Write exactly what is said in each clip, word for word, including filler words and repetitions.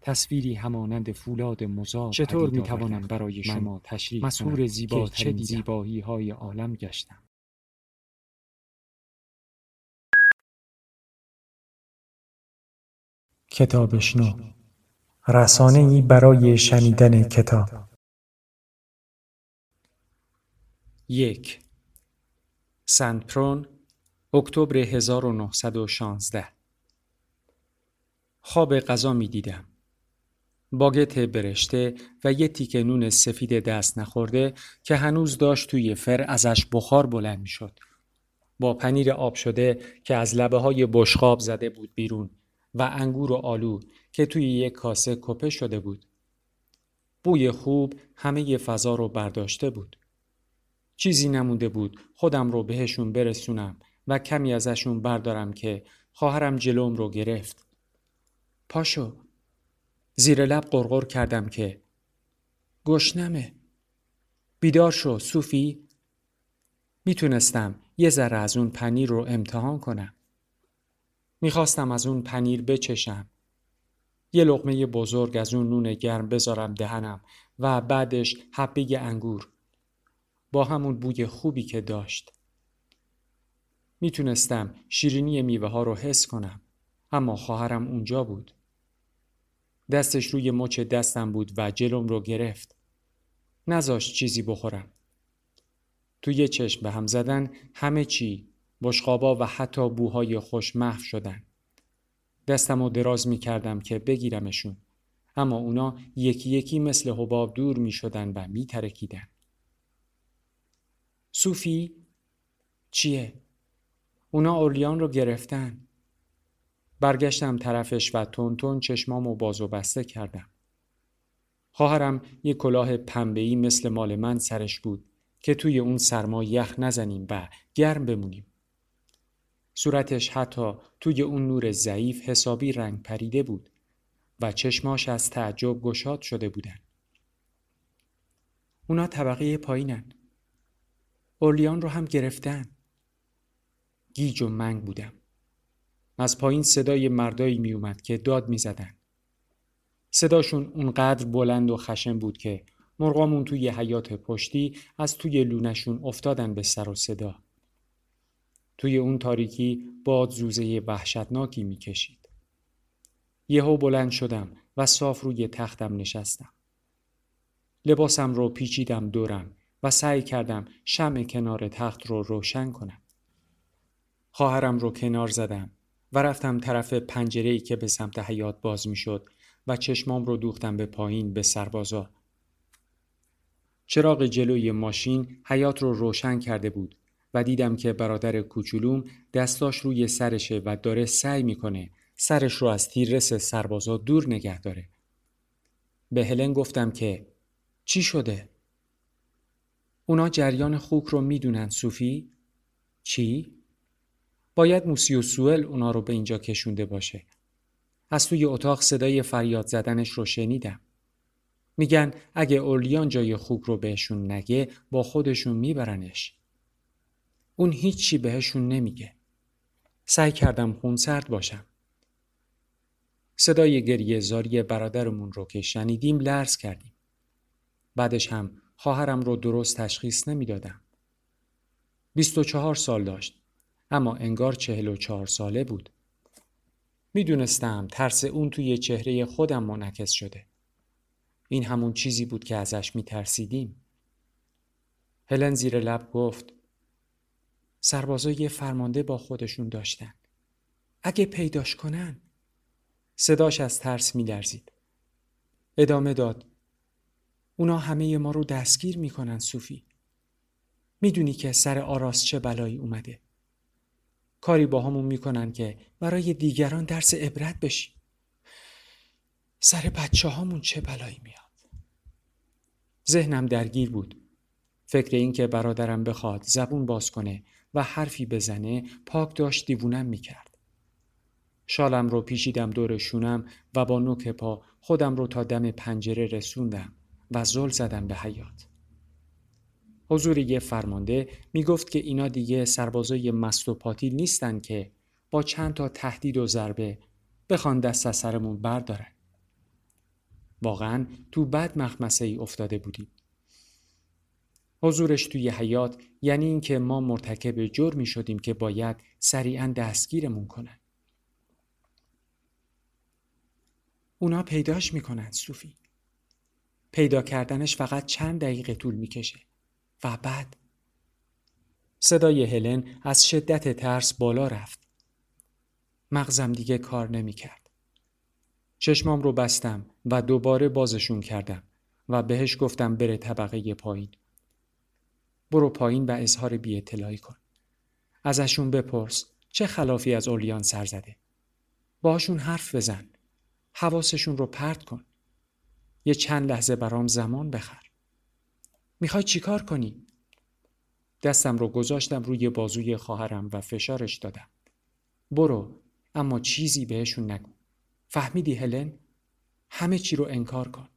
تصویری همانند فولاد مزار. چطور می توانم برای شما تشریح کنم مسحور زیباترین زیبایی های عالم گشتم؟ کتابشنو، رسانه‌ای برای شنیدن کتاب. یک. سنتپرون، اکتبر هزار و نهصد و شانزده. خواب غذا می دیدم. باگت برشته و یه تیکه نون سفید دست نخورده که هنوز داشت توی فر ازش بخار بلند می شد. با پنیر آب شده که از لبه های بشقاب زده بود بیرون و انگور و آلو که توی یک کاسه کپه شده بود. بوی خوب همه ی فضا رو برداشته بود. چیزی نمونده بود خودم رو بهشون برسونم و کمی ازشون بردارم که خواهرم جلوم رو گرفت. پاشو. زیر لب قرقر کردم که گشنمه. بیدار شو صوفی. میتونستم یه ذره از اون پنیر رو امتحان کنم. میخواستم از اون پنیر بچشم. یه لقمه بزرگ از اون نون گرم بذارم دهنم و بعدش حبه انگور با همون بوی خوبی که داشت. میتونستم شیرینی میوه ها رو حس کنم، اما خواهرم اونجا بود. دستش روی مچ دستم بود و جلوم رو گرفت. نذاشت چیزی بخورم. تو یه چشم به هم زدن همه چی، بشقابا و حتی بوهای خوش محو شدن. دستم رو دراز می کردم که بگیرمشون، اما اونا یکی یکی مثل حباب دور می شدن و می ترکیدن. صوفی، چیه؟ اونا اورلیان رو گرفتن. برگشتم طرفش و تون تون چشمامو باز و بسته کردم. خواهرم یه کلاه پنبه‌ای مثل مال من سرش بود که توی اون سرما یخ نزنیم و گرم بمونیم. صورتش حتی توی اون نور ضعیف حسابی رنگ پریده بود و چشماش از تعجب گشاد شده بودن. اونا طبقه پایینن. اورلیان رو هم گرفتن. گیج و منگ بودم. از پایین صدای مردایی می اومد که داد می زدن. صداشون اونقدر بلند و خشن بود که مرغامون توی حیات پشتی از توی لونشون افتادن به سر و صدا. توی اون تاریکی باد زوزه وحشتناکی می کشید. یهو بلند شدم و صاف روی تختم نشستم. لباسم رو پیچیدم دورم و سعی کردم شمع کنار تخت رو روشن کنم. خواهرم رو کنار زدم و رفتم طرف پنجره‌ای که به سمت حیاط باز می‌شد و چشمام رو دوختم به پایین به سربازا. چراغ جلوی ماشین حیاط رو روشن کرده بود و دیدم که برادر کوچولوم دستاش روی سرشه و داره سعی می‌کنه سرش رو از تیررس سربازا دور نگه داره. به هلن گفتم که چی شده؟ اونا جریان خوک رو می‌دونن صوفی؟ چی؟ باید موسیو سوئل اونا رو به اینجا کشونده باشه. از توی اتاق صدای فریاد زدنش رو شنیدم. میگن اگه اورلیان جای خوک رو بهشون نگه با خودشون میبرنش. اون هیچی بهشون نمیگه. سعی کردم خونسرد باشم. صدای گریه زاری برادرمون رو که شنیدیم لرز کردیم. بعدش هم خواهرم رو درست تشخیص نمیدادم. بیست و چهار سال داشت، اما انگار چهل و چهار ساله بود. میدونستم ترس اون توی چهره خودم منعکس شده. این همون چیزی بود که ازش میترسیدیم. هلن زیر لب گفت سربازا یه فرمانده با خودشون داشتن. اگه پیداش کنن. صداش از ترس می‌لرزید. ادامه داد. اونا همه ما رو دستگیر می‌کنن صوفی. میدونی که سر آراس چه بلایی اومده. کاری با همون می‌کنن که برای دیگران درس عبرت بشی. سر بچه هامون چه بلایی میاد. ذهنم درگیر بود. فکر این که برادرم بخواد زبون باز کنه و حرفی بزنه پاک داشت دیوونم میکرد. شالم رو پیچیدم دور شونم و با نوک پا خودم رو تا دم پنجره رسوندم و زل زدم به حیاط. حضور یه فرمانده میگفت که اینا دیگه سربازای مست و پاتیل نیستن که با چند تا تهدید و ضربه بخوان دست از سرمون بردارن. واقعاً تو بد مخمسه‌ای افتاده بودیم. حضورش توی حیاط یعنی این که ما مرتکب جرمی شدیم که باید سریعاً دستگیرمون کنن. اونا پیداش میکنن صوفی. پیدا کردنش فقط چند دقیقه طول میکشه و بعد صدای هلن از شدت ترس بالا رفت. مغزم دیگه کار نمیکرد. چشمام رو بستم و دوباره بازشون کردم و بهش گفتم بره طبقه پایین. برو پایین و اظهار بی اطلاعی کن. ازشون بپرس چه خلافی از اولیان سر زده. باهاشون حرف بزن. حواسشون رو پرت کن. یه چند لحظه برام زمان بخر. میخوای چیکار کنی؟ دستم رو گذاشتم روی بازوی خواهرم و فشارش دادم. برو، اما چیزی بهشون نگو. فهمیدی هلن؟ همه چی رو انکار کن.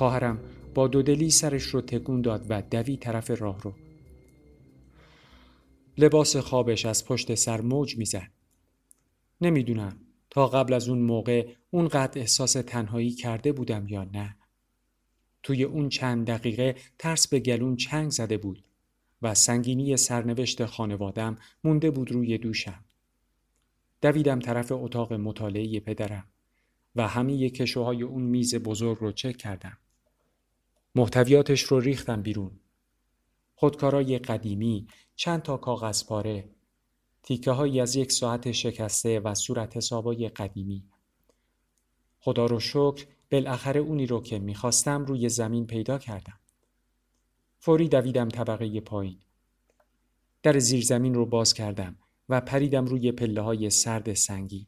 خواهرم با دودلی سرش رو تکون داد و دوید طرف راه رو. لباس خوابش از پشت سر موج میزد. نمیدونم تا قبل از اون موقع اونقدر احساس تنهایی کرده بودم یا نه. توی اون چند دقیقه ترس به گلوم چنگ زده بود و سنگینی سرنوشت خانوادم مونده بود روی دوشم. دویدم طرف اتاق مطالعه پدرم و همه کشوهای اون میز بزرگ رو چک کردم. محتویاتش رو ریختم بیرون. خودکارای قدیمی، چند تا کاغذ پاره، تیکه هایی از یک ساعت شکسته و صورت حسابای قدیمی. خدا رو شکر بالاخره اونی رو که میخواستم روی زمین پیدا کردم. فوری دویدم طبقه پایین. در زیر زمین رو باز کردم و پریدم روی پله های سرد سنگین.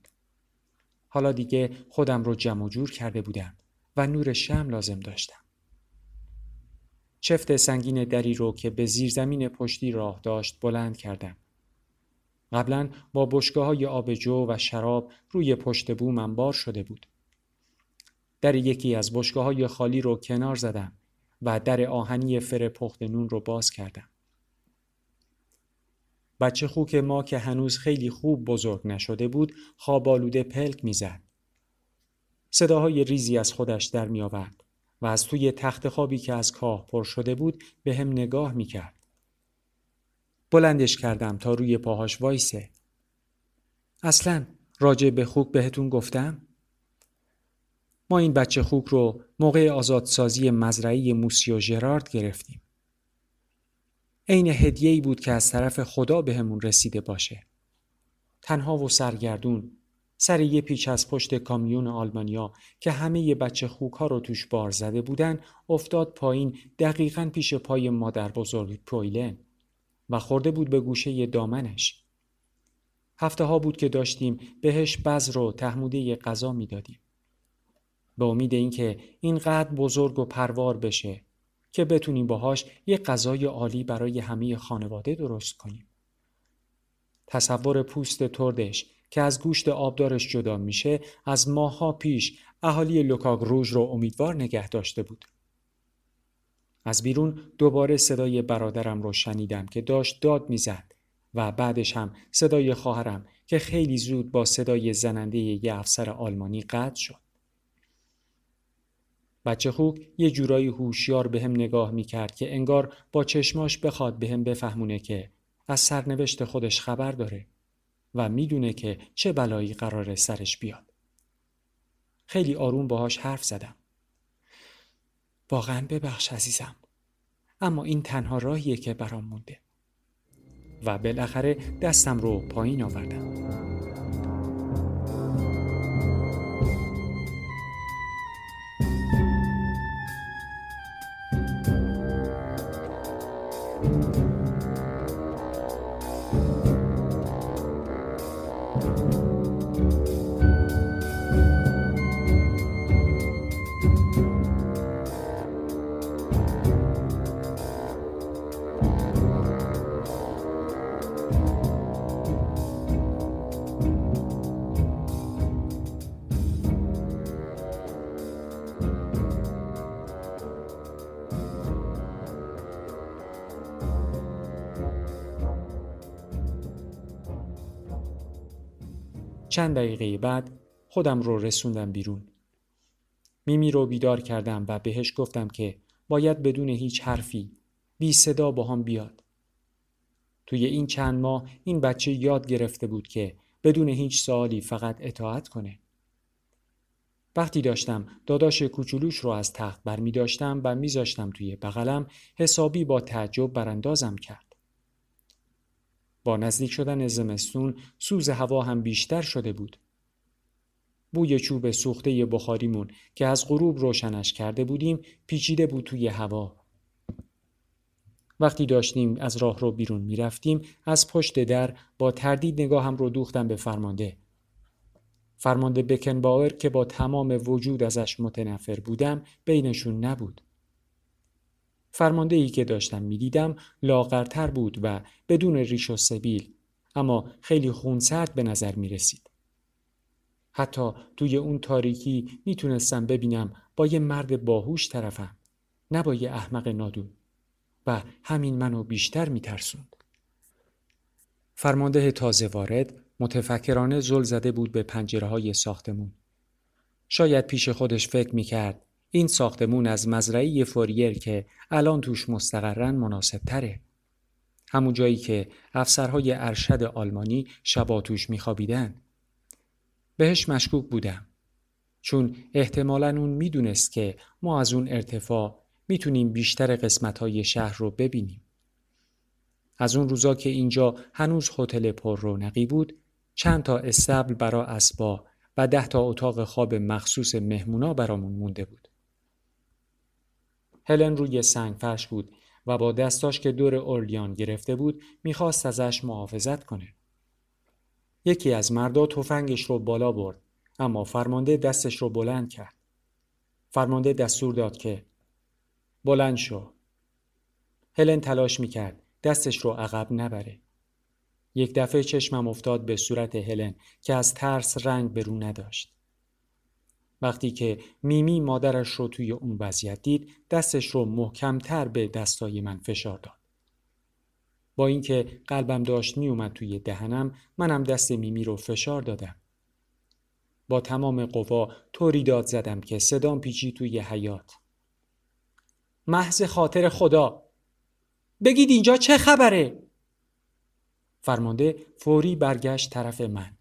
حالا دیگه خودم رو جمع و جور کرده بودم و نور شمع لازم داشتم. چفت سنگین دری رو که به زیرزمین پشتی راه داشت بلند کردم. قبلا با بشکه‌های آبجو و شراب روی پشت بوم انبار شده بود. در یکی از بشکه‌های خالی رو کنار زدم و در آهنی فر پخت نون رو باز کردم. بچه خوک ما که هنوز خیلی خوب بزرگ نشده بود خواب آلوده پلک میزد. صداهای ریزی از خودش در می آورد و از توی تخت خوابی که از کاه پر شده بود به هم نگاه می کرد. بلندش کردم تا روی پاهاش وایسه. اصلا راجع به خوک بهتون گفتم؟ ما این بچه خوک رو موقع آزادسازی مزرعه موسیو ژرارد گرفتیم. این هدیه‌ای بود که از طرف خدا به همون رسیده باشه. تنها و سرگردون سر یه پیچ از پشت کامیون آلمانیا که همه ی بچه خوک‌ها رو توش بار زده بودن افتاد پایین دقیقاً پیش پای مادر بزرگ پویلن و خورده بود به گوشه ی دامنش. هفته ها بود که داشتیم بهش بذر و تحموده ی غذا می دادیم. به امید اینکه اینقدر بزرگ و پروار بشه که بتونیم باهاش یه غذای عالی برای همه خانواده درست کنیم. تصور پوست تردش که از گوشت آبدارش جدا میشه از ماها پیش اهالی لوکاگروژ رو امیدوار نگه داشته بود. از بیرون دوباره صدای برادرم رو شنیدم که داشت داد میزد و بعدش هم صدای خواهرم که خیلی زود با صدای زننده یه افسر آلمانی قطع شد. بچه خوک یه جورایی هوشیار به هم نگاه میکرد که انگار با چشماش بخواد به هم بفهمونه که از سرنوشت خودش خبر داره و میدونه که چه بلایی قراره سرش بیاد. خیلی آروم باهاش حرف زدم. واقعا ببخش عزیزم، اما این تنها راهیه که برام مونده. و بالاخره دستم رو پایین آوردم. چند دقیقه بعد خودم رو رسوندم بیرون. میمی رو بیدار کردم و بهش گفتم که باید بدون هیچ حرفی بی صدا با هم بیاد. توی این چند ماه این بچه یاد گرفته بود که بدون هیچ سوالی فقط اطاعت کنه. وقتی داشتم داداش کوچولوش رو از تخت برمی داشتم و می زاشتم توی بغلم، حسابی با تعجب براندازم کرد. با نزدیک شدن زمستون سوز هوا هم بیشتر شده بود. بوی چوب سوخته بخاریمون که از غروب روشنش کرده بودیم پیچیده بود توی هوا. وقتی داشتیم از راه رو بیرون می رفتیم از پشت در با تردید نگاهم رو دوختم به فرمانده. فرمانده بکنباور که با تمام وجود ازش متنفر بودم بینشون نبود. فرمانده‌ای که داشتم می‌دیدم لاغرتر بود و بدون ریش و سبیل، اما خیلی خونسرد به نظر می‌رسید. حتی توی اون تاریکی می‌تونستم ببینم با یه مرد باهوش طرفم، نه با یه احمق نادون، و همین منو بیشتر می‌ترسوند. فرمانده تازه وارد متفکرانه زل زده بود به پنجره‌های ساختمون. شاید پیش خودش فکر می‌کرد این ساختمون از مزرعه فوریر که الان توش مستقرن مناسب تره. همون جایی که افسرهای ارشد آلمانی شبا توش میخوابیدن. بهش مشکوک بودم. چون احتمالاً اون میدونست که ما از اون ارتفاع میتونیم بیشتر قسمتهای شهر رو ببینیم. از اون روزا که اینجا هنوز هتل پر رونقی بود، چند تا استبل برا اسبا و ده تا اتاق خواب مخصوص مهمونا برامون مونده بود. هلن روی سنگ فرش بود و با دستاش که دور اورلیان گرفته بود میخواست ازش محافظت کنه. یکی از مردا تفنگش رو بالا برد، اما فرمانده دستش رو بلند کرد. فرمانده دستور داد که بلند شو. هلن تلاش میکرد دستش رو عقب نبره. یک دفعه چشمم افتاد به صورت هلن که از ترس رنگ به رو نداشت. وقتی که میمی مادرش رو توی اون وضعیت دید، دستش رو محکم‌تر به دستای من فشار داد. با اینکه قلبم داشت میومد توی دهنم، منم دست میمی رو فشار دادم. با تمام قوا طوری داد زدم که صدام پیچید توی حیاط. محض خاطر خدا بگید اینجا چه خبره؟ فرمانده فوری برگشت طرف من.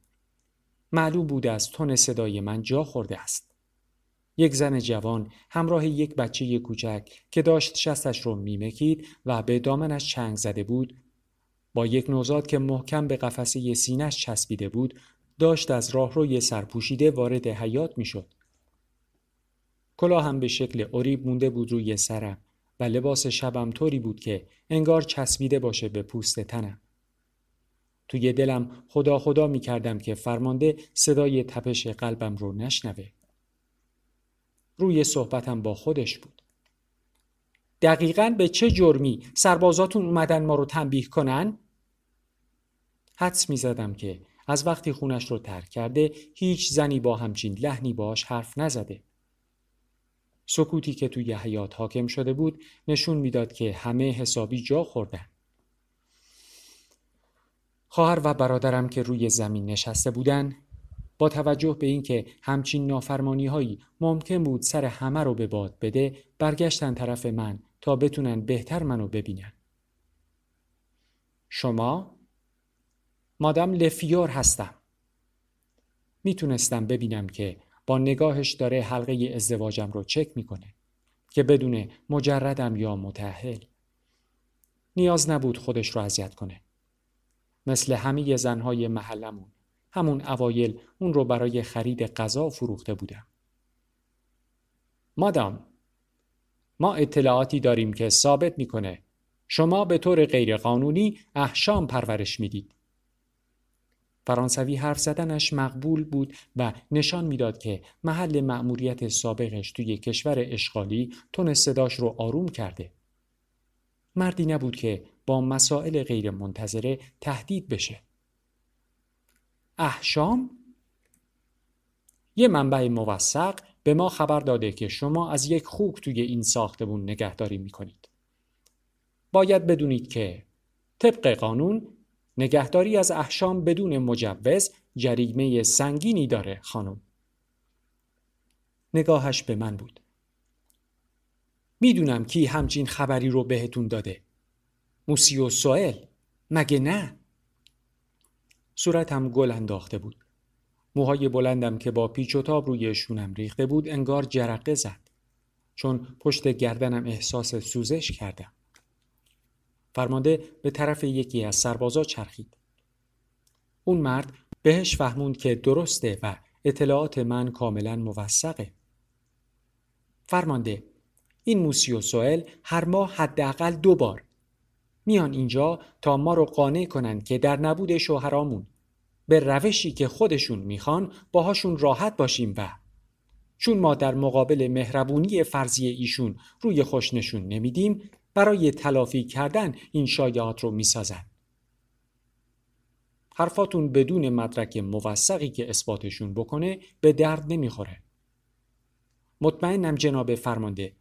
معلوم بود از تون صدای من جا خورده است. یک زن جوان همراه یک بچه کوچک که داشت شستش رو میمکید و به دامنش چنگ زده بود، با یک نوزاد که محکم به قفسه سینه‌اش چسبیده بود، داشت از راهروی سرپوشیده وارد حیاط میشد. کلاه هم به شکل اریب مونده بود روی سرم و لباس شبم طوری بود که انگار چسبیده باشه به پوست تنم. توی دلم خدا خدا می کردم که فرمانده صدای تپش قلبم رو نشنوه. روی صحبتم با خودش بود. دقیقاً به چه جرمی سربازاتون اومدن ما رو تنبیه کنن؟ حدس می زدم که از وقتی خونش رو ترک کرده هیچ زنی با همچین لحنی باش حرف نزده. سکوتی که توی حیات حاکم شده بود نشون میداد که همه حسابی جا خوردن. خواهر و برادرم که روی زمین نشسته بودن، با توجه به اینکه همچین نافرمانی‌هایی ممکن بود سر همه رو به باد بده، برگشتن طرف من تا بتونن بهتر منو ببینن. شما؟ مادام لفیور هستم. میتونستم ببینم که با نگاهش داره حلقه ازدواجم رو چک میکنه که بدونه مجردم یا متأهل. نیاز نبود خودش رو اذیت کنه. مثل همه زنهای محلمون همون اوایل اون رو برای خرید غذا فروخته بودم. مادام، ما اطلاعاتی داریم که ثابت میکنه شما به طور غیرقانونی احشام پرورش میدید. فرانسوی حرف زدنش مقبول بود و نشان میداد که محل مأموریت سابقش توی کشور اشغالی تون صداش رو آروم کرده. مردی نبود که با مسائل غیر منتظره تهدید بشه. احشام؟ یه منبع موثق به ما خبر داده که شما از یک خوک توی این ساختمون نگهداری میکنید. باید بدونید که طبق قانون نگهداری از احشام بدون مجوز جریمه سنگینی داره خانم. نگاهش به من بود. میدونم کی همچین خبری رو بهتون داده. موسیو سوئل، مگه نه؟ صورتم گل انداخته بود. موهای بلندم که با پیچ و تاب روی شونم ریخته بود انگار جرقه زد. چون پشت گردنم احساس سوزش کردم. فرمانده به طرف یکی از سربازا چرخید. اون مرد بهش فهموند که درسته و اطلاعات من کاملا موثقه. فرمانده، این موسیو سوئل هر ماه حداقل دو بار میان اینجا تا ما رو قانع کنن که در نبود شوهرامون به روشی که خودشون میخوان باهاشون راحت باشیم و چون ما در مقابل مهربونی فرضی ایشون روی خوش نشون نمیدیم برای تلافی کردن این شایعات رو میسازن. حرفاتون بدون مدرک موثقی که اثباتشون بکنه به درد نمیخوره. مطمئنم جناب فرمانده،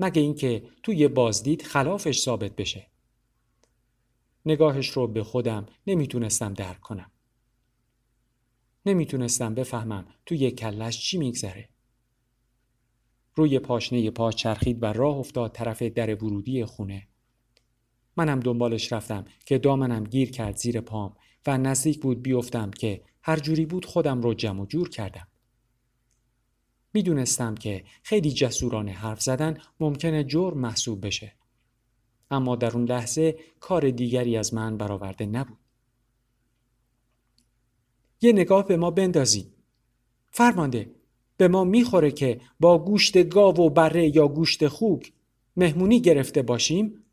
مگه اینکه توی بازدید خلافش ثابت بشه. نگاهش رو به خودم نمیتونستم درک کنم. نمیتونستم بفهمم توی کلش چی میگذره. روی پاشنه پا چرخید و راه افتاد طرف در ورودی خونه. منم دنبالش رفتم که دامنم گیر کرد زیر پام و نزدیک بود بیفتم که هر جوری بود خودم رو جمع و جور کردم. میدونستم که خیلی جسورانه حرف زدن ممکنه جرم محسوب بشه. اما در اون لحظه کار دیگری از من برآورده نبود. یه نگاه به ما بندازید. فرمانده، به ما میخوره که با گوشت گاو و بره یا گوشت خوک مهمونی گرفته باشیم؟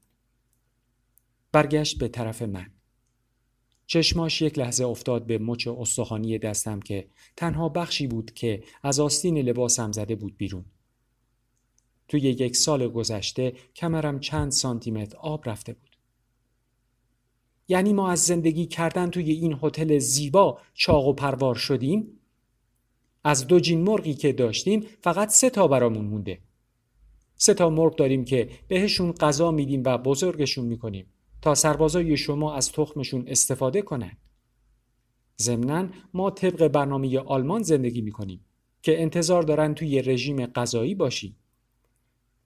برگشت به طرف من. چشماش یک لحظه افتاد به مچ استخوانی دستم که تنها بخشی بود که از آستین لباسم زده بود بیرون. توی یک سال گذشته کمرم چند سانتیمتر آب رفته بود. یعنی ما از زندگی کردن توی این هتل زیبا چاق و پروار شدیم؟ از دو جین مرغی که داشتیم فقط سه تا برامون مونده. سه تا مرغ داریم که بهشون غذا میدیم و بزرگشون میکنیم تا سربازای شما از تخمشون استفاده کنن. ضمناً ما طبق برنامه آلمان زندگی میکنیم که انتظار دارن توی رژیم غذایی باشیم.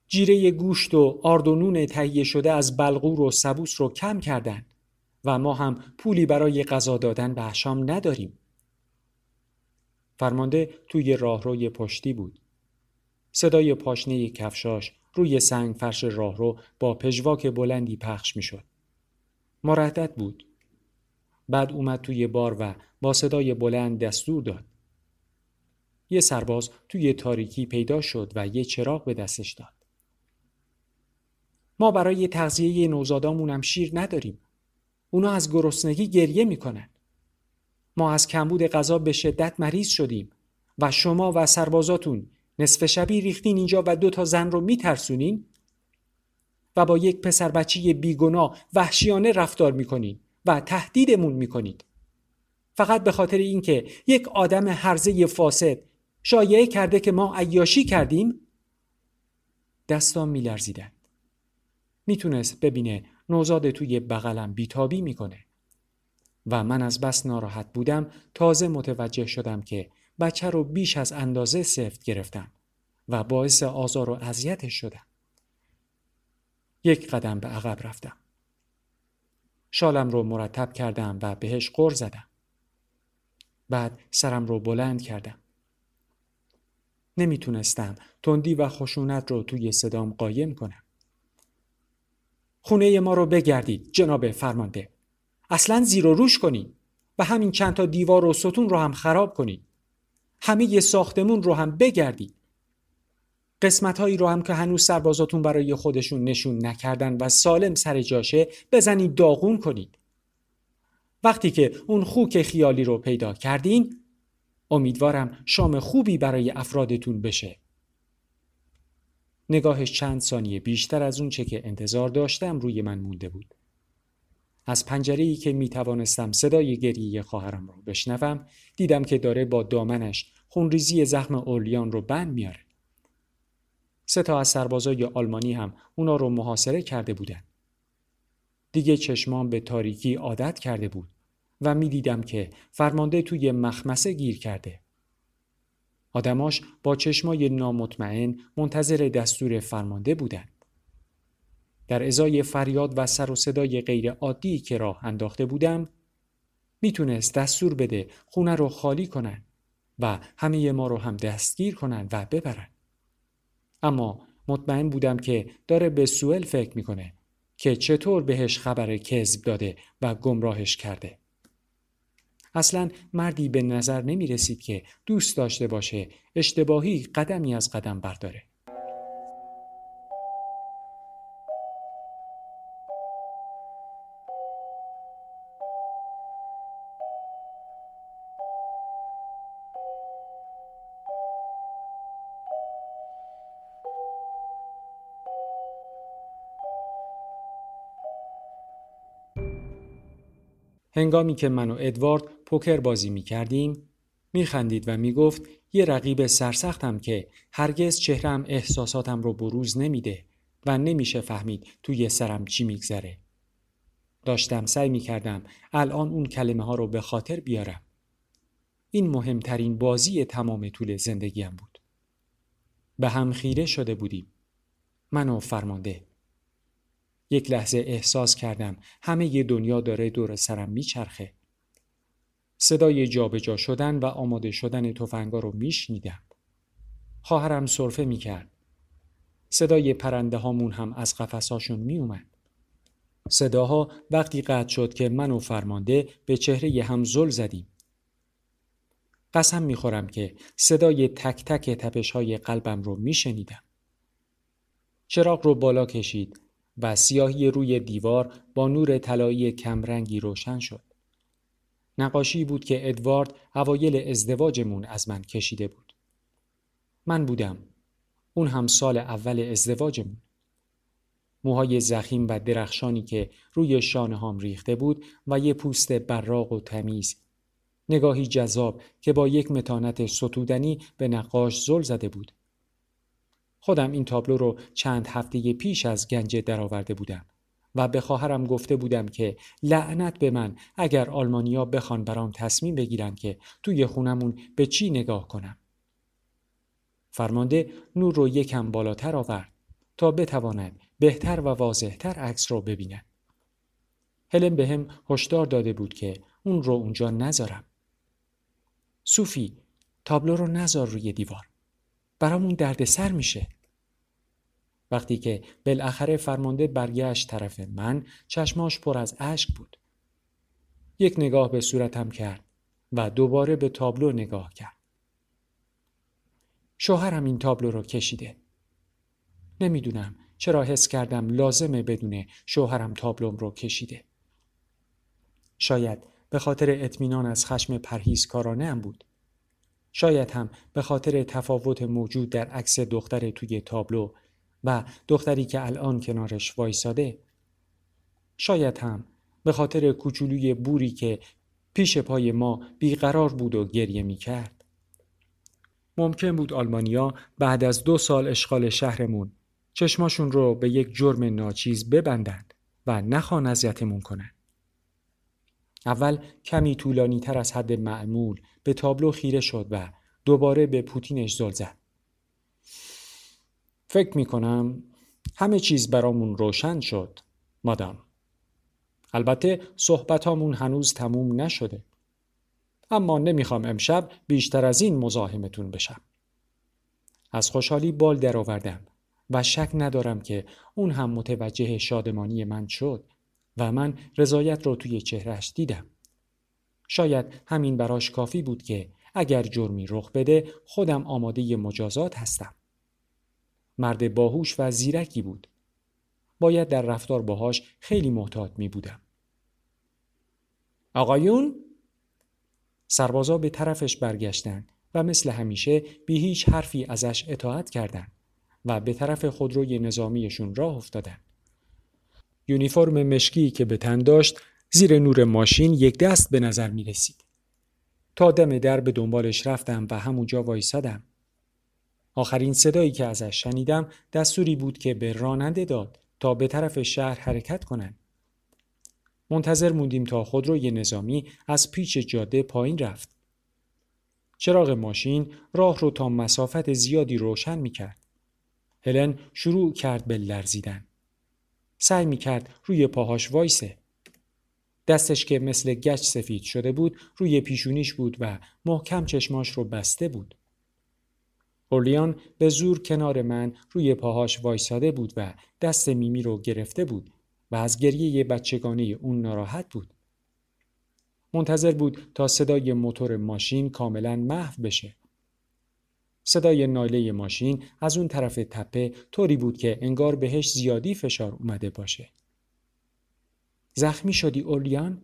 جیره گوشت و آرد و نون تهیه شده از بلغور و سبوس رو کم کردن و ما هم پولی برای غذا دادن به احشام نداریم. فرمانده توی راهروی پشتی بود. صدای پاشنه کفشاش روی سنگ فرش راهرو با پژواک بلندی پخش میشد. مردد بود. بعد اومد توی بار و با صدای بلند دستور داد. یه سرباز توی تاریکی پیدا شد و یه چراغ به دستش داد. ما برای تغذیه نوزادامون هم شیر نداریم. اونا از گرسنگی گریه میکنن. ما از کمبود غذا به شدت مریض شدیم و شما و سربازاتون نصف شبی ریختین اینجا و دو تا زن رو میترسونین و با یک پسر بچی بیگناه وحشیانه رفتار میکنین و تهدیدمون میکنید. فقط به خاطر اینکه یک آدم هرزه فاسد شایعه کرده که ما عیاشی کردیم. دستام میلرزیدند. میتونست ببینه نوزاد توی بغلم بیتابی میکنه و من از بس ناراحت بودم تازه متوجه شدم که بچه رو بیش از اندازه سفت گرفتم و باعث آزار و اذیتش شدم. یک قدم به عقب رفتم. شالم رو مرتب کردم و بهش قُر زدم. بعد سرم رو بلند کردم. نمیتونستم تندی و خشونت رو توی صدام قایم کنم. خونه ما رو بگردید جناب فرمانده. اصلاً زیر و روش کنید و همین چند تا دیوار و ستون رو هم خراب کنید. همه ی ساختمون رو هم بگردید. قسمت‌هایی رو هم که هنوز سربازاتون برای خودشون نشون نکردن و سالم سر جاشه بزنید داغون کنید. وقتی که اون خوک خیالی رو پیدا کردین، امیدوارم شام خوبی برای افرادتون بشه. نگاهش چند ثانیه بیشتر از اون چه که انتظار داشتم روی من مونده بود. از پنجره‌ای که می توانستم صدای گریه خواهرم رو بشنوم، دیدم که داره با دامنش خونریزی زخم اولیان رو بند میاره. سه تا از سربازای آلمانی هم اونا رو محاصره کرده بودن. دیگه چشمام به تاریکی عادت کرده بود و می دیدم که فرمانده توی مخمسه گیر کرده. آدماش با چشمای نامطمئن منتظر دستور فرمانده بودن. در ازای فریاد و سر و صدای غیر عادی که راه انداخته بودم، می تونست دستور بده خونه رو خالی کنن و همه ما رو هم دستگیر کنن و ببرن. اما مطمئن بودم که داره به سوئل فکر می کنه که چطور بهش خبر کذب داده و گمراهش کرده. اصلاً مردی به نظر نمی رسید که دوست داشته باشه اشتباهی قدمی از قدم برداره. هنگامی که من و ادوارد پوکر بازی می کردیم، می خندید و می گفت یه رقیب سرسختم که هرگز چهرم احساساتم رو بروز نمیده و نمیشه فهمید توی سرم چی می گذره. داشتم سعی می کردم الان اون کلمه ها رو به خاطر بیارم. این مهمترین بازی تمام طول زندگیم بود. به هم خیره شده بودیم. من و فرمانده. یک لحظه احساس کردم همه ی دنیا داره دور سرم میچرخه. صدای جابجا شدن و آماده شدن تفنگا رو میشنیدم. خواهرم سرفه میکرد. صدای پرنده هامون هم از قفساشون میومد. صداها وقتی قطع شد که من و فرمانده به چهره هم زل زدیم. قسم میخورم که صدای تک تک تپش های قلبم رو میشنیدم. چراغ رو بالا کشید و سیاهی روی دیوار با نور طلایی کمرنگی روشن شد. نقاشی بود که ادوارد اوایل ازدواجمون از من کشیده بود. من بودم. اون هم سال اول ازدواجمون. موهای ضخیم و درخشانی که روی شانه هام ریخته بود و یه پوست براق و تمیز. نگاهی جذاب که با یک متانت ستودنی به نقاش زل زده بود. خودم این تابلو رو چند هفته پیش از گنج درآورده بودم و به خواهرم گفته بودم که لعنت به من اگر آلمانیا بخوان برام تصمیم بگیرن که توی خونمون به چی نگاه کنم. فرمانده نور رو یکم بالاتر آورد تا بتواند بهتر و واضحتر عکس رو ببیند. هلم به هم هشدار داده بود که اون رو اونجا نذارم. صوفی، تابلو رو نذار روی دیوار. برامون درد سر میشه. وقتی که بالاخره فرمانده برگشت طرف من، چشماش پر از اشک بود. یک نگاه به صورتم کرد و دوباره به تابلو نگاه کرد. شوهرم این تابلو رو کشیده. نمیدونم چرا حس کردم لازمه بدونه شوهرم تابلوم رو کشیده. شاید به خاطر اطمینان از خشم پرهیزکارانه ام بود. شاید هم به خاطر تفاوت موجود در عکس دختر توی تابلو و دختری که الان کنارش وایساده. شاید هم به خاطر کوچولوی بوری که پیش پای ما بیقرار بود و گریه می کرد. ممکن بود آلمانیا بعد از دو سال اشغال شهرمون چشماشون رو به یک جرم ناچیز ببندند و نخوان اذیتمون کنند. اول کمی طولانی تر از حد معمول به تابلو خیره شد و دوباره به پوتینش زل زد. فکر می کنم همه چیز برامون روشن شد، مادام. البته صحبتامون هنوز تموم نشده. اما نمیخوام امشب بیشتر از این مزاحمتون بشم. از خوشحالی بال در آوردم و شک ندارم که اون هم متوجه شادمانی من شد و من رضایت رو توی چهرهش دیدم. شاید همین براش کافی بود که اگر جرمی رخ بده خودم آماده مجازات هستم. مرد باهوش و زیرکی بود. باید در رفتار باهاش خیلی محتاط می بودم. آقایون؟ سربازا به طرفش برگشتند و مثل همیشه بی هیچ حرفی ازش اطاعت کردند و به طرف خودروی نظامیشون راه افتادند. یونیفرم مشکی که به تن داشت زیر نور ماشین یک دست به نظر می رسید. تا دم در به دنبالش رفتم و همونجا وایسادم. آخرین صدایی که ازش شنیدم دستوری بود که به راننده داد تا به طرف شهر حرکت کنند. منتظر موندیم تا خودروی نظامی از پیچ جاده پایین رفت. چراغ ماشین راه رو تا مسافت زیادی روشن می کرد. هلن شروع کرد به لرزیدن. سعی می کرد روی پاهاش وایسه. دستش که مثل گچ سفید شده بود روی پیشونیش بود و محکم چشماش رو بسته بود. اورلیان به زور کنار من روی پاهاش وایساده بود و دست میمی رو گرفته بود و از گریه بچگانه اون ناراحت بود. منتظر بود تا صدای موتور ماشین کاملا محو بشه. صدای ناله ماشین از اون طرف تپه طوری بود که انگار بهش زیادی فشار اومده باشه. زخمی شدی اورلیان؟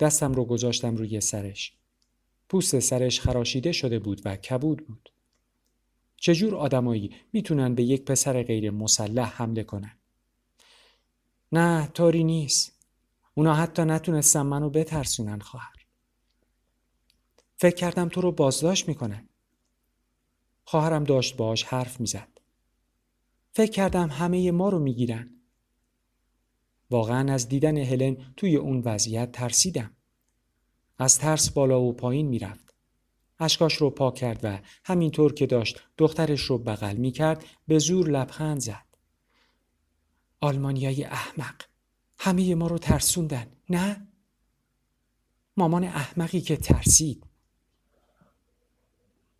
دستم رو گذاشتم روی سرش. پوست سرش خراشیده شده بود و کبود بود. چجور آدمایی میتونن به یک پسر غیر مسلح حمله کنن؟ نه، طوری نیست. اونا حتی نتونستن منو بترسونن خواهر. فکر کردم تو رو بازداشت میکنن. خواهرم داشت باهاش حرف میزد. فکر کردم همه ما رو میگیرن. واقعا از دیدن هلن توی اون وضعیت ترسیدم. از ترس بالا و پایین می رفت. اشکاش رو پاک کرد و همینطور که داشت دخترش رو بغل می کرد به زور لبخند زد. آلمانیای احمق. همه ما رو ترسوندن، نه؟ مامان احمقی که ترسید.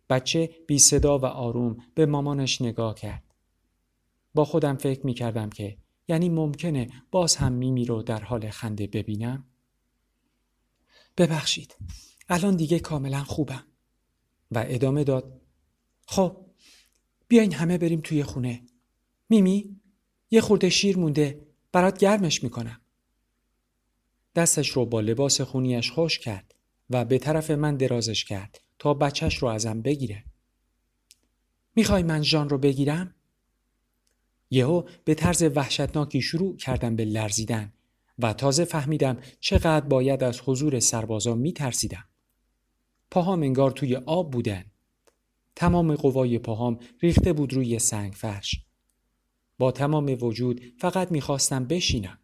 بچه بی صدا و آروم به مامانش نگاه کرد. با خودم فکر می کردم که یعنی ممکنه باز هم میمی رو در حال خنده ببینم؟ ببخشید، الان دیگه کاملا خوبم. و ادامه داد. خب، بیاین همه بریم توی خونه. میمی، یه خورده شیر مونده، برات گرمش میکنم. دستش رو با لباس خونیش خوش کرد و به طرف من درازش کرد تا بچهش رو ازم بگیره. میخوای من جان رو بگیرم؟ یهو به طرز وحشتناکی شروع کردم به لرزیدن. و تازه فهمیدم چقدر باید از حضور سربازا می ترسیدم. پاهام انگار توی آب بودن. تمام قوای پاهام ریخته بود روی سنگ فرش. با تمام وجود فقط می خواستم بشینم.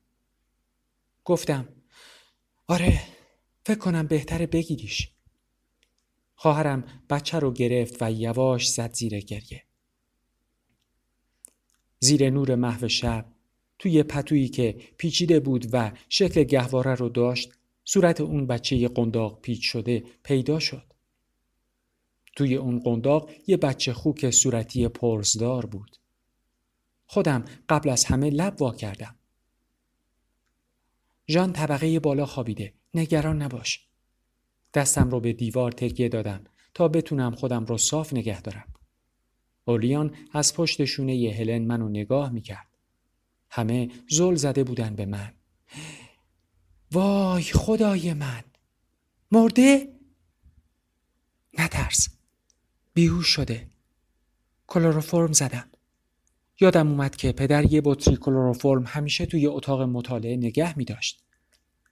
گفتم آره، فکر کنم بهتره بگیریش. خواهرم بچه رو گرفت و یواش زد زیر گریه. زیر نور محو شب توی پتویی که پیچیده بود و شکل گهواره رو داشت، صورت اون بچه قنداق پیچ شده پیدا شد. توی اون قنداق یه بچه خوک صورتی پرزدار بود. خودم قبل از همه لب وا کردم. جان طبقه بالا خوابیده، نگران نباش. دستم رو به دیوار تکیه دادم تا بتونم خودم رو صاف نگه دارم. اولیان از پشت شونه ی هلن منو نگاه میکرد. همه زل زده بودن به من. وای خدای من! مرده؟ نترس. بیهوش شده. کلروفرم زدم. یادم اومد که پدر یه بطری کلروفرم همیشه توی اتاق مطالعه نگه می داشت.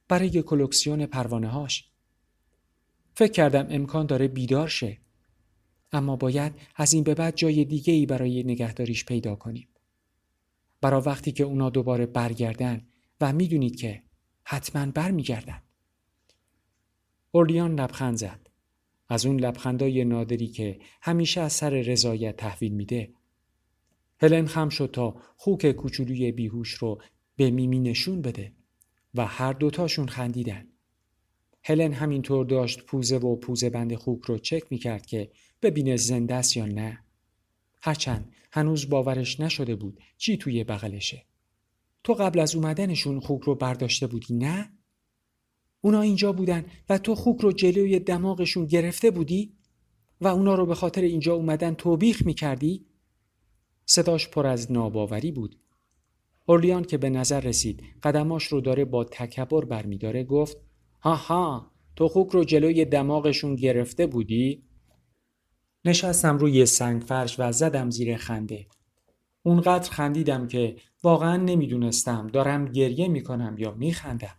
برای کلکسیون پروانه هاش. فکر کردم امکان داره بیدار شه. اما باید از این به بعد جای دیگه ای برای نگهداریش پیدا کنیم. برای وقتی که اونا دوباره برگردن و می دونید که حتما بر می گردن. اورلیان لبخند زد. از اون لبخندای نادری که همیشه از سر رضایت تحویل میده. هلن خم شد تا خوک کوچولوی بیهوش رو به میمی نشون بده و هر دوتاشون خندیدن. هلن همینطور داشت پوزه و پوزه بند خوک رو چک میکرد که ببینه زنده است یا نه. هرچند هنوز باورش نشده بود چی توی بغلشه. تو قبل از اومدنشون خوک رو برداشته بودی نه؟ اونا اینجا بودن و تو خوک رو جلوی دماغشون گرفته بودی و اونا رو به خاطر اینجا اومدن توبیخ میکردی؟ صداش پر از ناباوری بود. اورلیان که به نظر رسید قدماش رو داره با تکبر برمیداره گفت ها ها تو خوک رو جلوی دماغشون گرفته بودی؟ نشستم روی سنگ فرش و زدم زیر خنده. اونقدر خندیدم که واقعا نمیدونستم دارم گریه میکنم یا میخندم.